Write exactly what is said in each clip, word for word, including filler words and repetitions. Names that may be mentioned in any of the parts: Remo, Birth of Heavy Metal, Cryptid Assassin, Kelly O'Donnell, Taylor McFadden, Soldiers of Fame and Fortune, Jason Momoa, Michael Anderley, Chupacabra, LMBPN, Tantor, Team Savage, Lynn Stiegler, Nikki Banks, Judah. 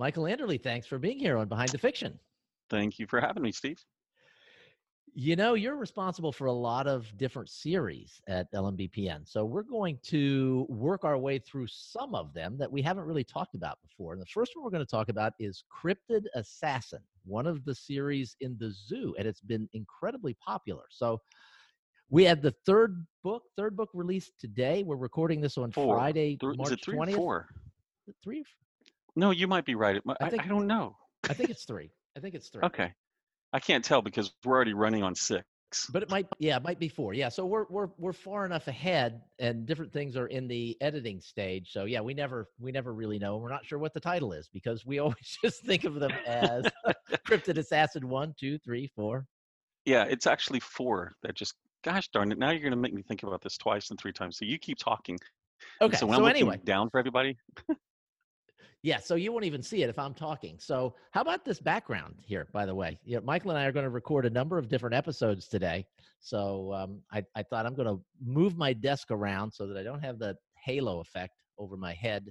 Michael Anderley, thanks for being here on Behind the Fiction. Thank you for having me, Steve. You know, you're responsible for a lot of different series at L M B P N. So we're going to work our way through some of them that we haven't really talked about before. And the first one we're going to talk about is Cryptid Assassin, one of the series in the zoo, and it's been incredibly popular. So we have the third book, third book released today. We're recording this on four. Friday, Th- March is it three twentieth. Or four? Three? No, you might be right. I, I, think, I don't know. I think it's three. I think it's three. Okay. I can't tell because we're already running on six. But it might, yeah, it might be four. Yeah, so we're we're we're far enough ahead, and different things are in the editing stage. So yeah, we never we never really know. We're not sure what the title is because we always just think of them as Cryptid Assassin one, two, three, four. Yeah, it's actually four. That just, gosh darn it! Now you're going to make me think about this twice and three times. So you keep talking. Okay. And so when so I'm anyway, down for everybody. Yeah, so you won't even see it if I'm talking. So how about this background here, by the way? You know, Michael and I are going to record a number of different episodes today. So um, I, I thought I'm going to move my desk around so that I don't have the halo effect over my head.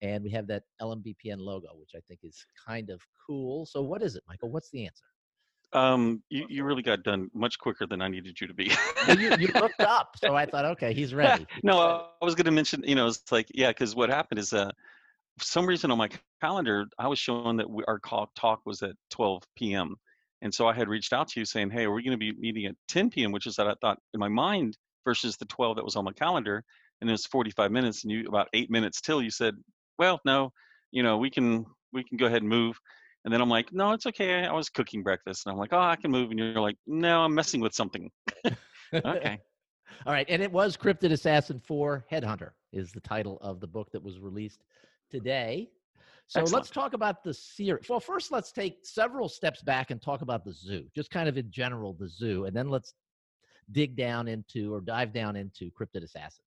And we have that L M B P N logo, which I think is kind of cool. So what is it, Michael? What's the answer? Um, you, you really got done much quicker than I needed you to be. you, you looked up, so I thought, okay, he's ready. No, I was going to mention, you know, it's like, yeah, because what happened is uh, – for some reason on my calendar, I was showing that we, our call, talk was at twelve p.m. And so I had reached out to you saying, hey, are we going to be meeting at ten p.m., which is that I thought in my mind versus the twelve that was on my calendar. And it was forty-five minutes and you about eight minutes till you said, well, no, you know, we can we can go ahead and move. And then I'm like, no, it's okay. I was cooking breakfast. And I'm like, oh, I can move. And you're like, no, I'm messing with something. Okay. All right. And it was Cryptid Assassin four Headhunter is the title of the book that was released today. So Excellent. Let's talk about the series. Well, first let's take several steps back and talk about the zoo, just kind of in general, the zoo, and then let's dig down into or dive down into Cryptid Assassin.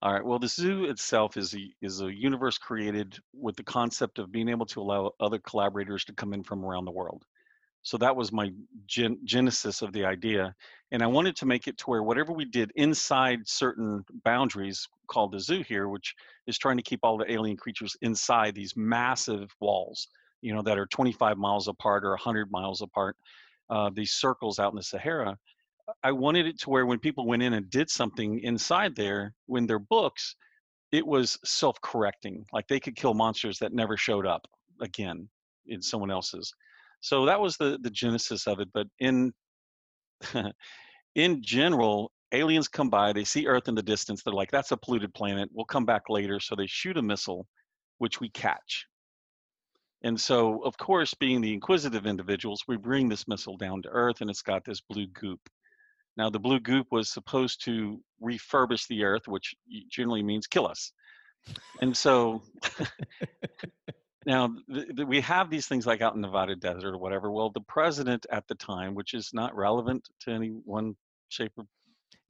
All right. Well, the zoo itself is a, is a universe created with the concept of being able to allow other collaborators to come in from around the world. So that was my gen- genesis of the idea. And I wanted to make it to where whatever we did inside certain boundaries called the zoo here, which is trying to keep all the alien creatures inside these massive walls, you know, that are twenty-five miles apart or one hundred miles apart, uh, these circles out in the Sahara. I wanted it to where when people went in and did something inside there, when their books, it was self-correcting. Like they could kill monsters that never showed up again in someone else's. So that was the, the genesis of it. But in in general, aliens come by, they see Earth in the distance. They're like, that's a polluted planet. We'll come back later. So they shoot a missile, which we catch. And so, of course, being the inquisitive individuals, we bring this missile down to Earth, and it's got this blue goop. Now, the blue goop was supposed to refurbish the Earth, which generally means kill us. And so... Now, th- th- we have these things like out in Nevada desert or whatever. Well, the president at the time, which is not relevant to any one shape or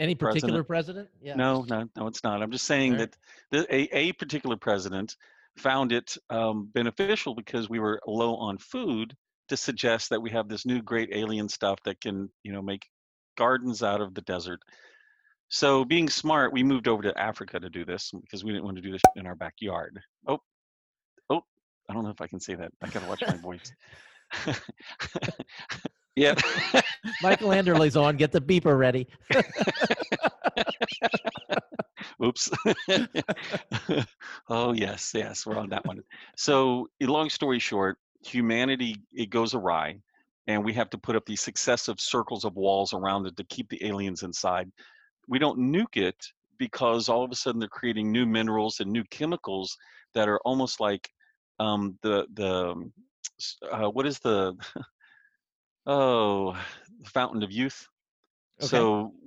any particular president. president? Yeah. No, no, no, it's not. I'm just saying sure. that the, a, a particular president found it um, beneficial because we were low on food to suggest that we have this new great alien stuff that can, you know, make gardens out of the desert. So being smart, we moved over to Africa to do this because we didn't want to do this in our backyard. Oh. I don't know if I can say that. I gotta watch my voice. Yeah. Michael Anderley's on. Get the beeper ready. Oops. Oh, yes, yes. We're on that one. So long story short, humanity, it goes awry. And we have to put up these successive circles of walls around it to keep the aliens inside. We don't nuke it because all of a sudden they're creating new minerals and new chemicals that are almost like Um, the, the, uh, what is the, oh, the fountain of youth. Okay. So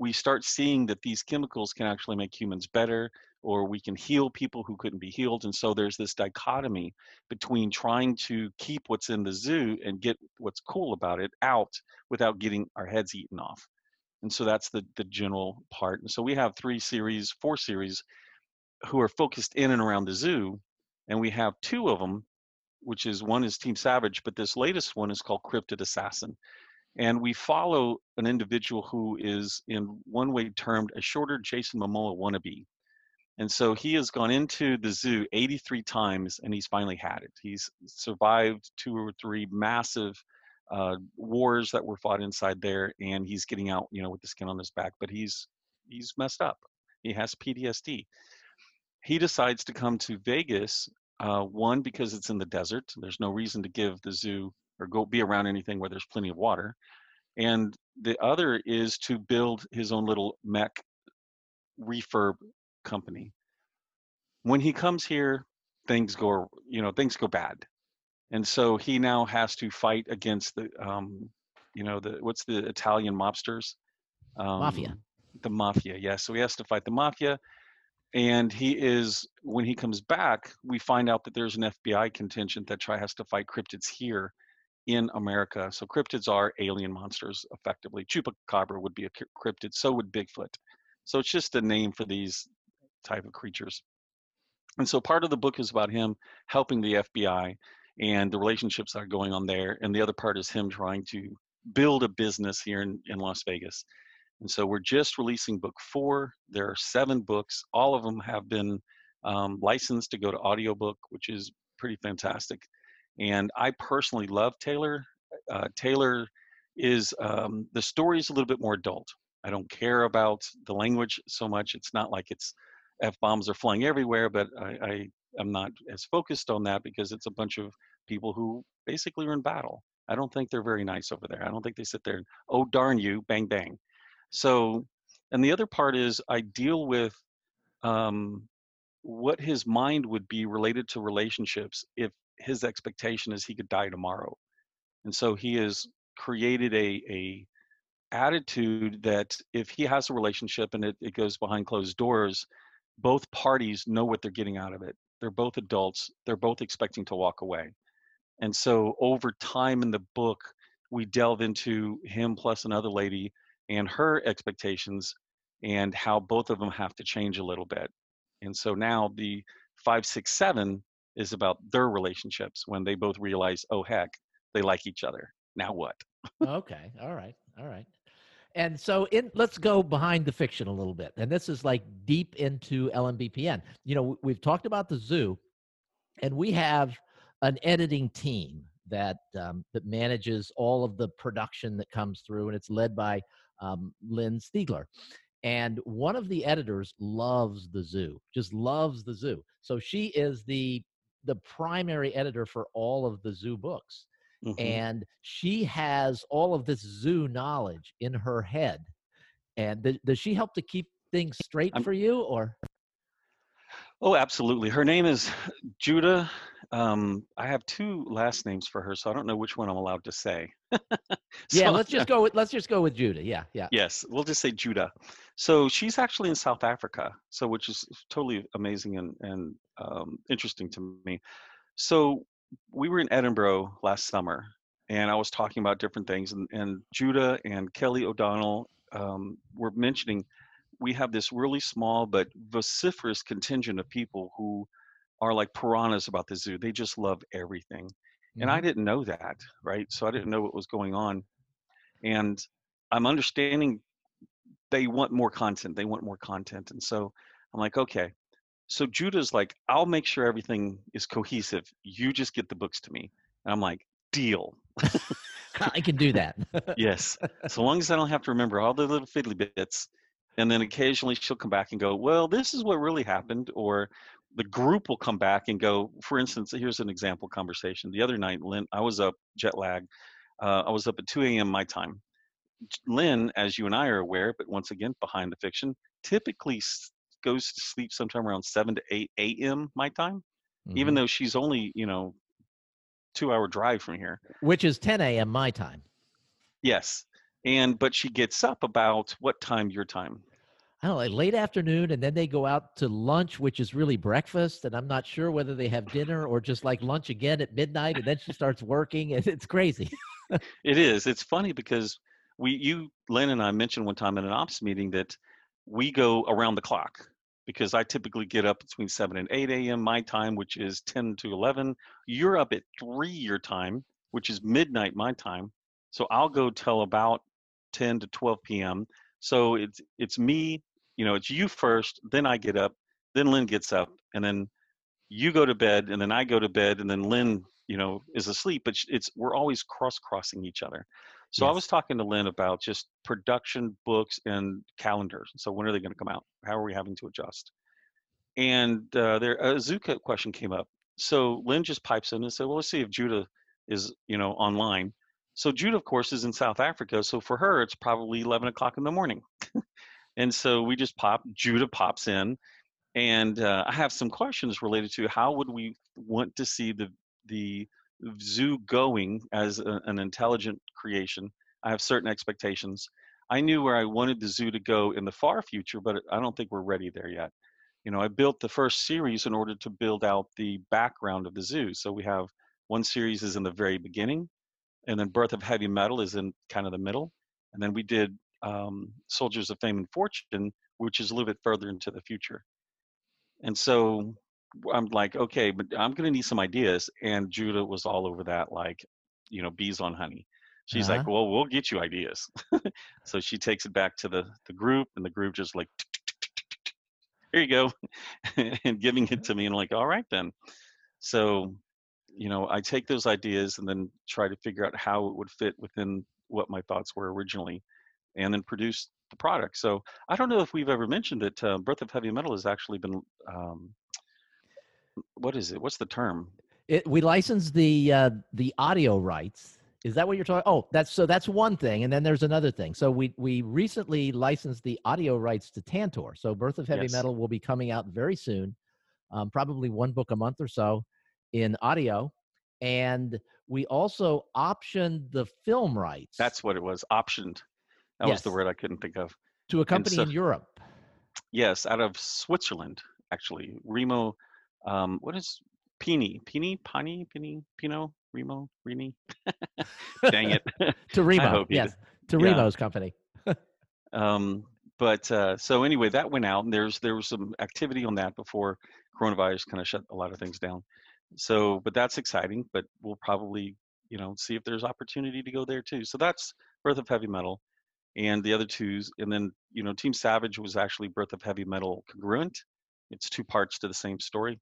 we start seeing that these chemicals can actually make humans better, or we can heal people who couldn't be healed. And so there's this dichotomy between trying to keep what's in the zoo and get what's cool about it out without getting our heads eaten off. And so that's the, the general part. And so we have three series, four series who are focused in and around the zoo. And we have two of them, which is one is Team Savage, but this latest one is called Cryptid Assassin. And we follow an individual who is in one way termed a shorter Jason Momoa wannabe. And so he has gone into the zoo eighty-three times, and he's finally had it. He's survived two or three massive uh, wars that were fought inside there, and he's getting out, you know, with the skin on his back. But he's he's messed up. He has P T S D. He decides to come to Vegas, uh, one, because it's in the desert. There's no reason to give the zoo or go be around anything where there's plenty of water. And the other is to build his own little mech refurb company. When he comes here, things go, you know, things go bad. And so he now has to fight against the, um, you know, the, what's the Italian mobsters? Um, mafia. The mafia, yes. So he has to fight the mafia. And he is, when he comes back, we find out that there's an F B I contingent that try has to fight cryptids here in America. So cryptids are alien monsters, effectively. Chupacabra would be a cryptid, so would Bigfoot. So it's just a name for these type of creatures. And so part of the book is about him helping the F B I and the relationships that are going on there. And the other part is him trying to build a business here in, in Las Vegas. And so we're just releasing book four. There are seven books. All of them have been um, licensed to go to audiobook, which is pretty fantastic. And I personally love Taylor. Uh, Taylor is, um, the story is a little bit more adult. I don't care about the language so much. It's not like it's F-bombs are flying everywhere, but I am not as focused on that because it's a bunch of people who basically are in battle. I don't think they're very nice over there. I don't think they sit there and, oh, darn you, bang, bang. So, and the other part is I deal with um, what his mind would be related to relationships if his expectation is he could die tomorrow. And so he has created a, a attitude that if he has a relationship and it, it goes behind closed doors, both parties know what they're getting out of it. They're both adults. They're both expecting to walk away. And so over time in the book, we delve into him plus another lady and her expectations and how both of them have to change a little bit. And so now the five, six, seven is about their relationships when they both realize, oh, heck, they like each other. Now what? Okay. All right. All right. And so in, let's go behind the fiction a little bit. And this is like deep into L M B P N. You know, we've talked about the zoo, and we have an editing team that um, that manages all of the production that comes through, and it's led by um, Lynn Stiegler. And one of the editors loves the zoo, just loves the zoo. So she is the the primary editor for all of the zoo books. Mm-hmm. And she has all of this zoo knowledge in her head. And th does she help to keep things straight I'm, for you, or? Oh, absolutely. Her name is Judah. Um, I have two last names for her, so I don't know which one I'm allowed to say. So, yeah, let's just go with let's just go with Judah. Yeah, yeah. Yes, we'll just say Judah. So she's actually in South Africa, so which is totally amazing and and um, interesting to me. So. We were in Edinburgh last summer, and I was talking about different things, and, and Judah and Kelly O'Donnell um, were mentioning we have this really small but vociferous contingent of people who are like piranhas about the zoo. They just love everything. Mm-hmm. And I didn't know that, right? So I didn't know what was going on. And I'm understanding they want more content. They want more content. And so I'm like, okay. So Judah's like, I'll make sure everything is cohesive. You just get the books to me. And I'm like, deal. I can do that. Yes. So long as I don't have to remember all the little fiddly bits. And then occasionally she'll come back and go, well, this is what really happened. Or the group will come back and go, for instance, here's an example conversation. The other night, Lynn, I was up, jet lag. Uh, I was up at two A M my time. Lynn, as you and I are aware, but once again, behind the fiction, typically goes to sleep sometime around seven to eight A M my time, mm-hmm. even though she's only, you know, two hour drive from here. Which is ten A M my time. Yes. And, but she gets up about what time your time? I don't know, like late afternoon, and then they go out to lunch, which is really breakfast. And I'm not sure whether they have dinner or just like lunch again at midnight. And then she starts working, and it's crazy. It is. It's funny because we, you, Lynn and I mentioned one time in an ops meeting that we go around the clock. Because I typically get up between seven and eight A M my time, which is ten to eleven. You're up at three your time, which is midnight my time. So I'll go till about ten to twelve P M So it's it's me, you know, it's you first, then I get up, Then Lynn gets up, and then you go to bed, and then I go to bed, and then Lynn, you know, is asleep. But it's, we're always cross-crossing each other. So yes. I was talking to Lynn about just production books and calendars. So when are they going to come out? How are we having to adjust? And uh, there, a Zuka question came up. So Lynn just pipes in and said, well, let's see if Judah is, you know, online. So Judah, of course, is in South Africa. So for her, it's probably eleven o'clock in the morning. And so we just pop, Judah pops in. And uh, I have some questions related to how would we want to see the, the zoo going as a, an intelligent creation. I have certain expectations. I knew where I wanted the zoo to go in the far future, but I don't think we're ready there yet. You know, I built the first series in order to build out the background of the zoo. So we have one series is in the very beginning, and then Birth of Heavy Metal is in kind of the middle. And then we did um, Soldiers of Fame and Fortune, which is a little bit further into the future. And so I'm like, okay, but I'm going to need some ideas. And Judah was all over that, like, you know, bees on honey. She's uh-huh. like, well, we'll get you ideas. So she takes it back to the, the group, and the group just like, here you go, and giving it to me. And I'm like, all right, then. So, you know, I take those ideas and then try to figure out how it would fit within what my thoughts were originally, and then produce the product. So I don't know if we've ever mentioned that uh, Birth of Heavy Metal has actually been, um, what is it? What's the term? It, we licensed the, uh, the audio rights. Is that what you're talking? Oh, that's, so that's one thing. And then there's another thing. So we, we recently licensed the audio rights to Tantor. So Birth of Heavy yes. Metal will be coming out very soon, um, probably one book a month or so in audio. And we also optioned the film rights. That's what it was, optioned. That yes. was the word I couldn't think of. To a company so, in Europe. Yes, out of Switzerland, actually. Remo, um, what is Pini? Pini? Pani? Pini? Pino? Remo? Rini? Dang it. To Remo, yes. Did. To yeah. Remo's company. um, but uh, so anyway, that went out, and there's there was some activity on that before coronavirus kind of shut a lot of things down. So, but that's exciting, but we'll probably, you know, see if there's opportunity to go there too. So that's Birth of Heavy Metal. And the other two's, and then, you know, Team Savage was actually Birth of Heavy Metal congruent. It's two parts to the same story.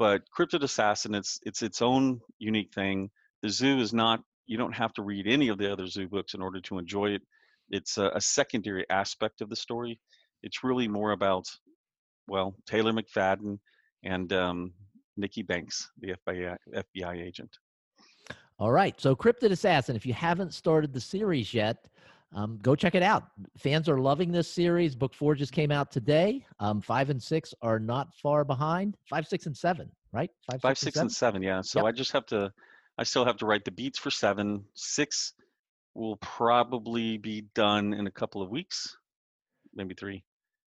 But Cryptid Assassin, it's it's its own unique thing. The zoo is not, you don't have to read any of the other zoo books in order to enjoy it. It's a, a secondary aspect of the story. It's really more about, well, Taylor McFadden and um, Nikki Banks, the F B I, F B I agent. All right, so Cryptid Assassin, if you haven't started the series yet, Um, go check it out. Fans are loving this series. Book four just came out today. Um, five and six are not far behind. Five, six, and seven, right? Five, five six, six and, seven? and seven, yeah. So yep. I just have to, I still have to write the beats for seven. Six will probably be done in a couple of weeks, maybe three.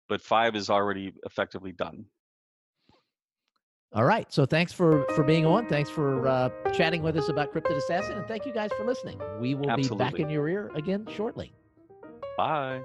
But five is already effectively done. All right. So thanks for, for being on. Thanks for uh, chatting with us about Cryptid Assassin. And thank you guys for listening. We will Absolutely. Be back in your ear again shortly. Bye.